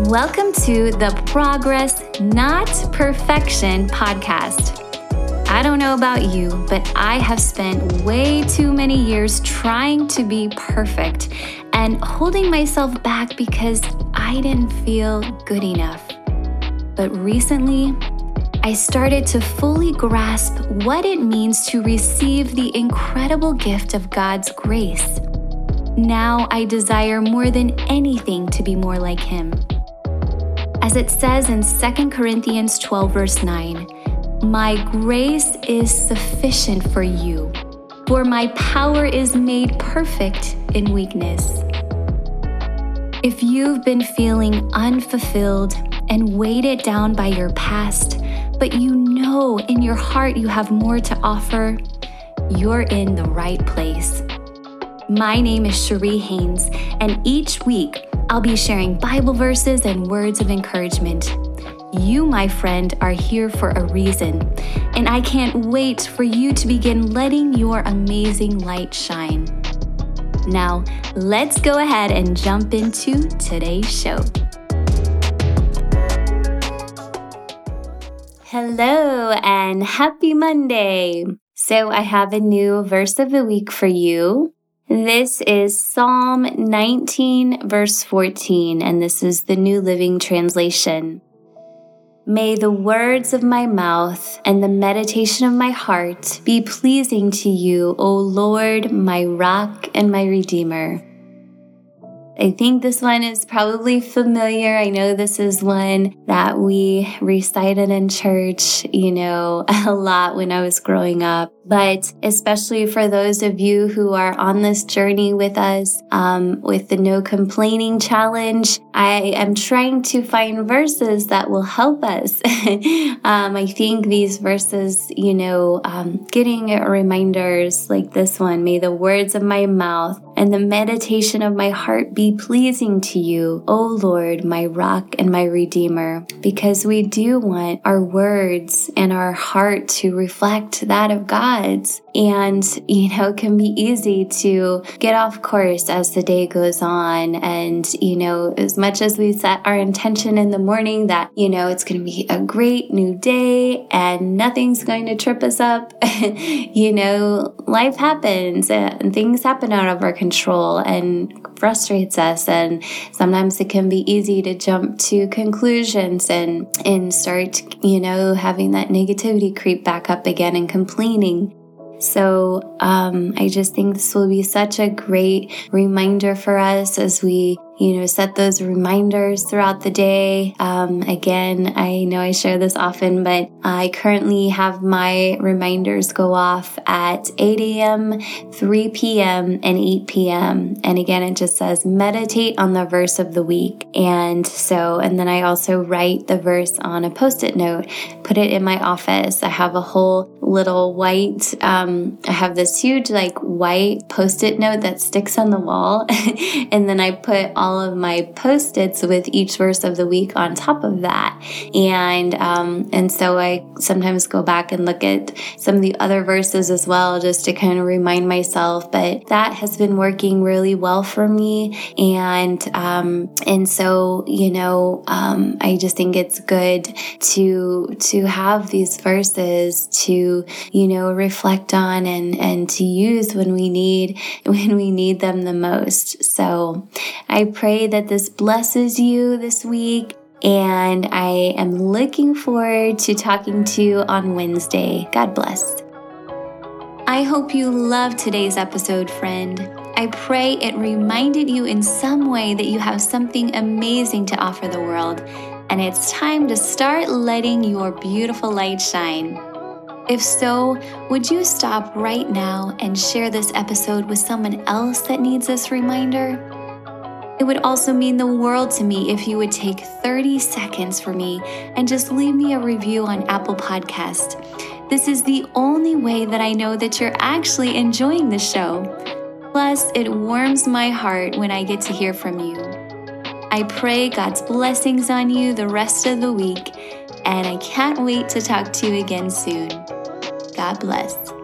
Welcome to the Progress, Not Perfection podcast. I don't know about you, but I have spent way too many years trying to be perfect and holding myself back because I didn't feel good enough. But recently, I started to fully grasp what it means to receive the incredible gift of God's grace. Now I desire more than anything to be more like Him. As it says in 2 Corinthians 12, verse 9, "My grace is sufficient for you, for my power is made perfect in weakness." If you've been feeling unfulfilled and weighted down by your past, but you know in your heart you have more to offer, you're in the right place. My name is Sheree Haynes, and each week I'll be sharing Bible verses and words of encouragement. You, my friend, are here for a reason, and I can't wait for you to begin letting your amazing light shine. Now, let's go ahead and jump into today's show. Hello, and happy Monday! So I have a new verse of the week for you. This is Psalm 19, verse 14, and this is the New Living Translation. "May the words of my mouth and the meditation of my heart be pleasing to you, O Lord, my rock and my redeemer." I think this one is probably familiar. I know this is one that we recited in church, a lot when I was growing up. But especially for those of you who are on this journey with us, with the No Complaining Challenge, I am trying to find verses that will help us. I think these verses, getting reminders like this one, "May the words of my mouth and the meditation of my heart be pleasing to you, O Lord, my rock and my redeemer," because we do want our words and our heart to reflect that of God. And, it can be easy to get off course as the day goes on. And, as much as we set our intention in the morning that, it's going to be a great new day and nothing's going to trip us up, life happens and things happen out of our control and frustrates us. And sometimes it can be easy to jump to conclusions and start, having that negativity creep back up again and complaining. So I just think this will be such a great reminder for us as we, set those reminders throughout the day. Again, I know I share this often, but I currently have my reminders go off at 8 a.m., 3 p.m., and 8 p.m. And again, it just says meditate on the verse of the week. And then I also write the verse on a Post-it note, put it in my office. I have a whole little white, I have this huge white Post-it note that sticks on the wall. And then I put all of my Post-its with each verse of the week on top of that. And so I sometimes go back and look at some of the other verses as well, just to kind of remind myself, but that has been working really well for me. And so I just think it's good to have these verses to, reflect on and to use when we need them the most. So I pray that this blesses you this week, and I am looking forward to talking to you on Wednesday. God bless. I hope you loved today's episode, friend. I pray it reminded you in some way that you have something amazing to offer the world, and it's time to start letting your beautiful light shine. If so, would you stop right now and share this episode with someone else that needs this reminder? It would also mean the world to me if you would take 30 seconds for me and just leave me a review on Apple Podcasts. This is the only way that I know that you're actually enjoying the show. Plus, it warms my heart when I get to hear from you. I pray God's blessings on you the rest of the week, and I can't wait to talk to you again soon. God bless.